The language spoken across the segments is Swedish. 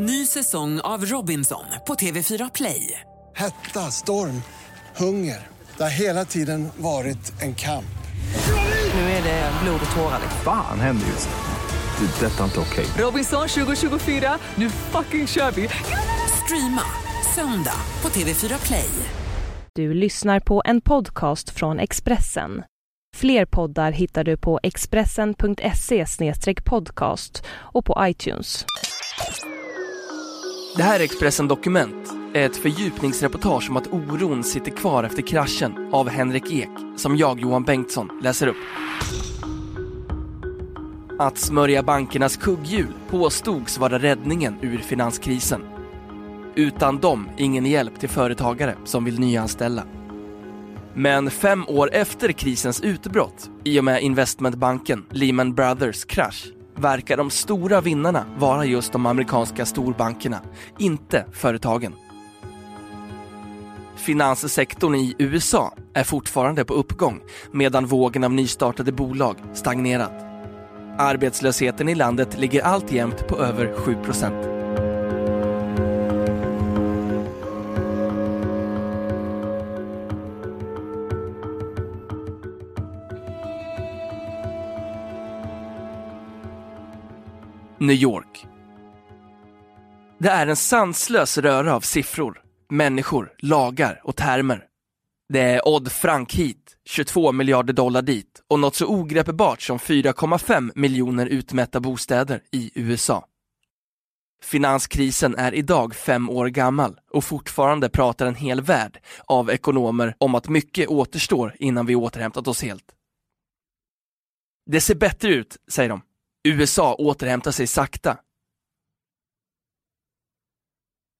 Ny säsong av Robinson på TV4 Play. Hetta, storm, hunger. Det har hela tiden varit en kamp. Nu är det blod och tårar. Fan, händer just det. Detta är inte okej. Robinson 2024, nu fucking kör vi. Streama söndag på TV4 Play. Du lyssnar på en podcast från Expressen. Fler poddar hittar du på expressen.se/podcast och på iTunes. Det här är Expressen Dokument, ett fördjupningsreportage om att oron sitter kvar efter kraschen av Henrik Ek, som jag, Johan Bengtsson, läser upp. Att smörja bankernas kugghjul påstods vara räddningen ur finanskrisen. Utan dem ingen hjälp till företagare som vill nyanställa. Men 5 år efter krisens utbrott, i och med investmentbanken Lehman Brothers krasch, verkar de stora vinnarna vara just de amerikanska storbankerna, inte företagen. Finanssektorn i USA är fortfarande på uppgång, medan vågen av nystartade bolag stagnerat. Arbetslösheten i landet ligger alltjämt på över 7%. New York. Det är en sanslös röra av siffror, människor, lagar och termer. Det är Dodd-Frank hit, 22 miljarder dollar dit och något så ogreppbart som 4,5 miljoner utmätta bostäder i USA. Finanskrisen är idag 5 år gammal och fortfarande pratar en hel värld av ekonomer om att mycket återstår innan vi återhämtat oss helt. Det ser bättre ut, säger de. USA återhämtar sig sakta.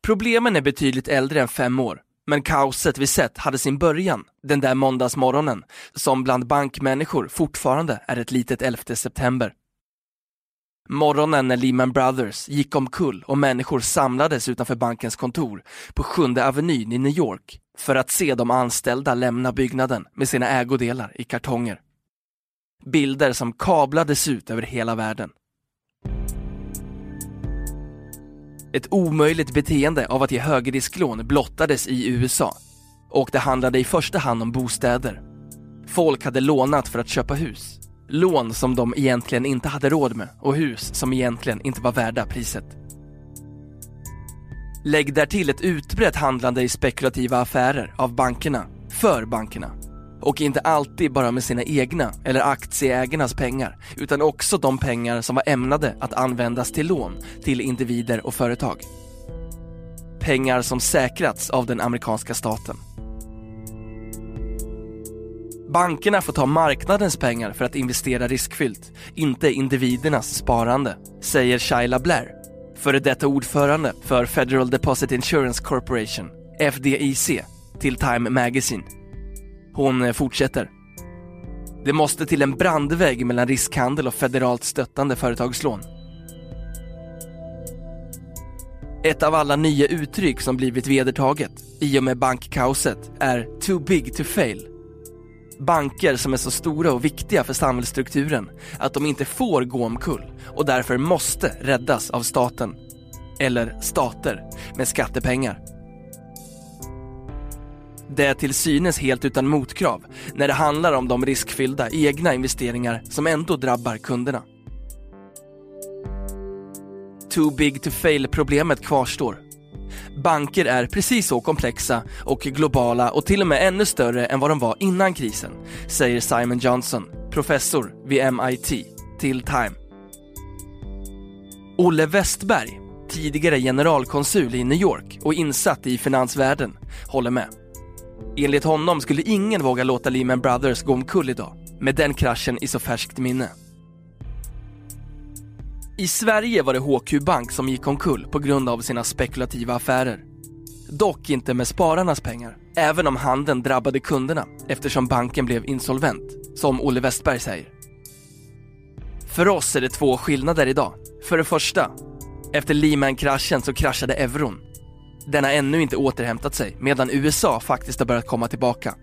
Problemen är betydligt äldre än 5 år, men kaoset vi sett hade sin början den där måndagsmorgonen, som bland bankmänniskor fortfarande är ett litet 11 september. Morgonen när Lehman Brothers gick omkull och människor samlades utanför bankens kontor på 7:e avenyn i New York för att se de anställda lämna byggnaden med sina ägodelar i kartonger. Bilder som kablades ut över hela världen. Ett omöjligt beteende av att ge högrisklån blottades i USA. Och det handlade i första hand om bostäder. Folk hade lånat för att köpa hus. Lån som de egentligen inte hade råd med och hus som egentligen inte var värda priset. Lägg därtill ett utbrett handlande i spekulativa affärer av bankerna, för bankerna. Och inte alltid bara med sina egna eller aktieägarnas pengar, utan också de pengar som var ämnade att användas till lån till individer och företag. Pengar som säkrats av den amerikanska staten. Bankerna får ta marknadens pengar för att investera riskfyllt, inte individernas sparande, säger Sheila Blair, före detta ordförande för Federal Deposit Insurance Corporation, FDIC, till Time Magazine. Hon fortsätter. Det måste till en brandvägg mellan riskhandel och federalt stöttande företagslån. Ett av alla nya uttryck som blivit vedertaget i och med bankkaoset är too big to fail. Banker som är så stora och viktiga för samhällsstrukturen att de inte får gå omkull och därför måste räddas av staten. Eller stater med skattepengar. Det är till synes helt utan motkrav när det handlar om de riskfyllda egna investeringar som ändå drabbar kunderna. Too big to fail-problemet kvarstår. Banker är precis så komplexa och globala och till och med ännu större än vad de var innan krisen, säger Simon Johnson, professor vid MIT, till Time. Olle Westberg, tidigare generalkonsul i New York och insatt i finansvärlden, håller med. Enligt honom skulle ingen våga låta Lehman Brothers gå omkull idag, med den kraschen i så färskt minne. I Sverige var det HQ Bank som gick omkull på grund av sina spekulativa affärer. Dock inte med spararnas pengar, även om handeln drabbade kunderna eftersom banken blev insolvent, som Olle Westberg säger. För oss är det 2 skillnader idag. För det första, efter Lehman-kraschen så kraschade euron. Den har ännu inte återhämtat sig, medan USA faktiskt har börjat komma tillbaka.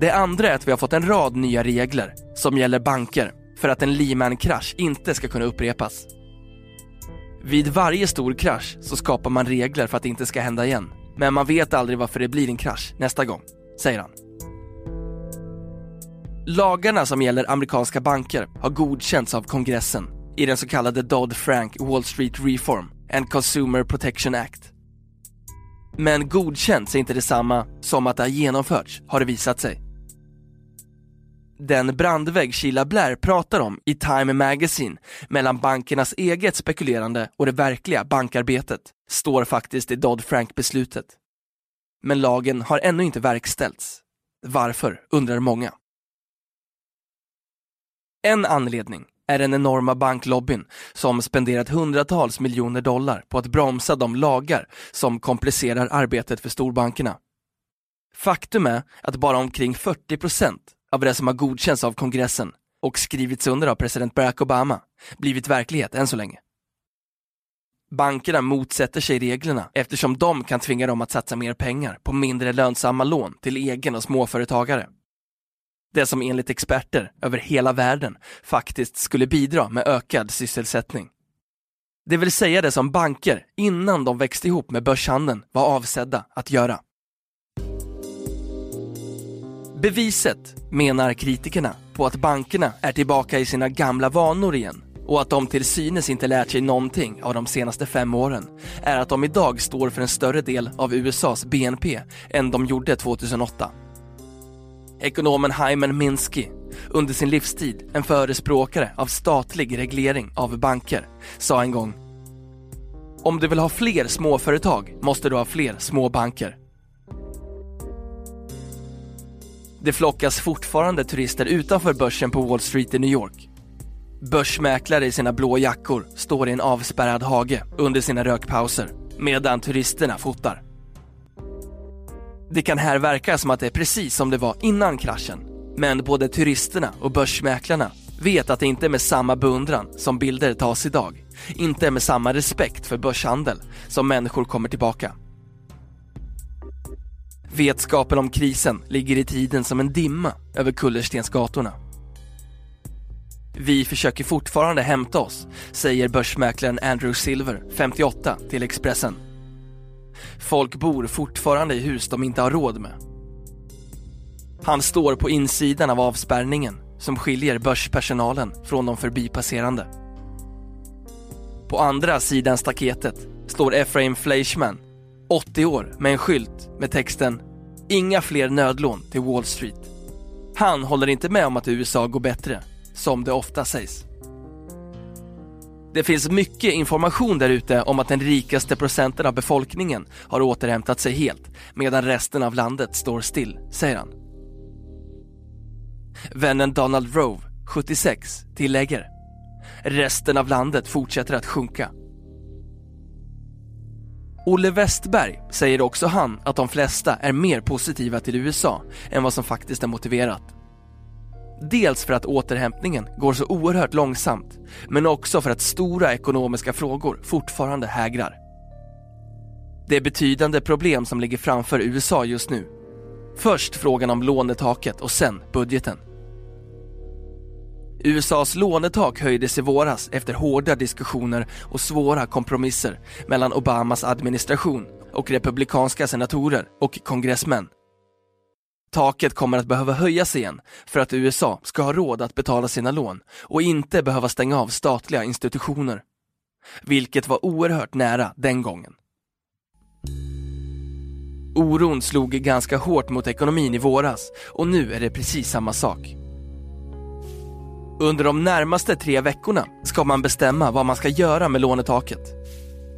Det andra är att vi har fått en rad nya regler som gäller banker för att en Lehman-krasch inte ska kunna upprepas. Vid varje stor krasch så skapar man regler för att det inte ska hända igen. Men man vet aldrig varför det blir en krasch nästa gång, säger han. Lagarna som gäller amerikanska banker har godkänts av kongressen i den så kallade Dodd-Frank Wall Street Reform and Consumer Protection Act. Men godkänts är inte detsamma som att det har genomförts, har det visat sig. Den brandvägg Sheila Blair pratar om i Time Magazine mellan bankernas eget spekulerande och det verkliga bankarbetet står faktiskt i Dodd-Frank-beslutet. Men lagen har ännu inte verkställts. Varför, undrar många. En anledning är den enorma banklobbyn som spenderat hundratals miljoner dollar på att bromsa de lagar som komplicerar arbetet för storbankerna. Faktum är att bara omkring 40% av det som har godkänts av kongressen och skrivits under av president Barack Obama blivit verklighet än så länge. Bankerna motsätter sig reglerna eftersom de kan tvinga dem att satsa mer pengar på mindre lönsamma lån till egen och småföretagare. Det som enligt experter över hela världen faktiskt skulle bidra med ökad sysselsättning. Det vill säga det som banker innan de växte ihop med börshandeln var avsedda att göra. Beviset, menar kritikerna, på att bankerna är tillbaka i sina gamla vanor igen och att de till synes inte lärt sig någonting av de senaste 5 åren är att de idag står för en större del av USAs BNP än de gjorde 2008. Ekonomen Hyman Minsky, under sin livstid en förespråkare av statlig reglering av banker, sa en gång: "Om du vill ha fler småföretag måste du ha fler småbanker." Det flockas fortfarande turister utanför börsen på Wall Street i New York. Börsmäklare i sina blå jackor står i en avspärrad hage under sina rökpauser medan turisterna fotar. Det kan här verka som att det är precis som det var innan kraschen, men både turisterna och börsmäklarna vet att det inte är med samma beundran som bilder tas idag, inte med samma respekt för börshandel som människor kommer tillbaka. Vetskapen om krisen ligger i tiden som en dimma över kullerstensgatorna. "Vi försöker fortfarande hämta oss", säger börsmäklaren Andrew Silver, 58, till Expressen. Folk bor fortfarande i hus de inte har råd med. Han står på insidan av avspärrningen som skiljer börspersonalen från de förbipasserande. På andra sidan staketet står Efraim Fleishman, 80 år, med en skylt med texten "Inga fler nödlån till Wall Street". Han håller inte med om att USA går bättre, som det ofta sägs. Det finns mycket information där ute om att den rikaste procenten av befolkningen har återhämtat sig helt medan resten av landet står still, säger han. Vännen Donald Rove, 76, tillägger: "Resten av landet fortsätter att sjunka." Olle Westberg säger också han att de flesta är mer positiva till USA än vad som faktiskt är motiverat. Dels för att återhämtningen går så oerhört långsamt, men också för att stora ekonomiska frågor fortfarande hägrar. Det är betydande problem som ligger framför USA just nu. Först frågan om lånetaket och sen budgeten. USAs lånetak höjdes i våras efter hårda diskussioner och svåra kompromisser mellan Obamas administration och republikanska senatorer och kongressmän. Taket kommer att behöva höjas igen för att USA ska ha råd att betala sina lån och inte behöva stänga av statliga institutioner, vilket var oerhört nära den gången. Oron slog ganska hårt mot ekonomin i våras och nu är det precis samma sak. Under de närmaste 3 veckorna ska man bestämma vad man ska göra med lånetaket.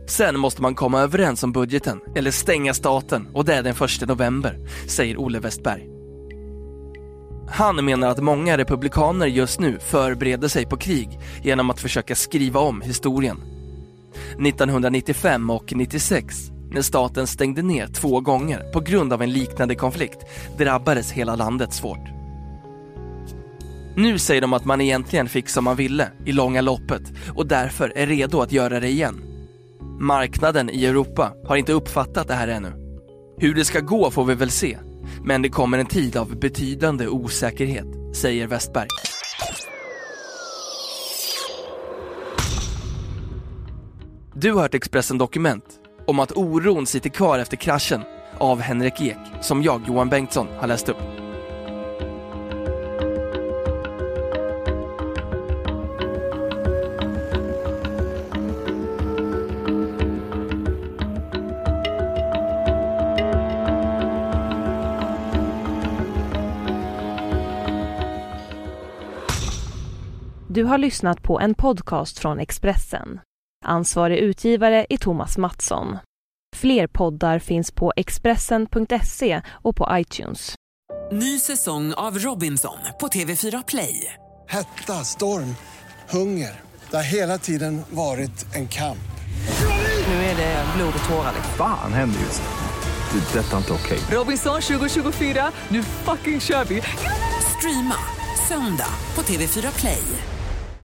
Sen måste man komma överens om budgeten eller stänga staten, och det är den 1 november, säger Olle Westberg. Han menar att många republikaner just nu förbereder sig på krig genom att försöka skriva om historien. 1995 och 96, när staten stängde ner 2 gånger på grund av en liknande konflikt, drabbades hela landet svårt. Nu säger de att man egentligen fick som man ville i långa loppet och därför är redo att göra det igen. Marknaden i Europa har inte uppfattat det här ännu. Hur det ska gå får vi väl se, men det kommer en tid av betydande osäkerhet, säger Westberg. Du har hört Expressen Dokument om att oron sitter kvar efter kraschen av Henrik Ek, som jag, Johan Bengtsson, har läst upp. Du har lyssnat på en podcast från Expressen. Ansvarig utgivare är Thomas Mattsson. Fler poddar finns på Expressen.se och på iTunes. Ny säsong av Robinson på TV4 Play. Hetta, storm, hunger. Det har hela tiden varit en kamp. Nu är det blod och tårar. Fan händer just nu. Det är detta inte okej. Robinson 2024, nu fucking kör vi. Streama söndag på TV4 Play.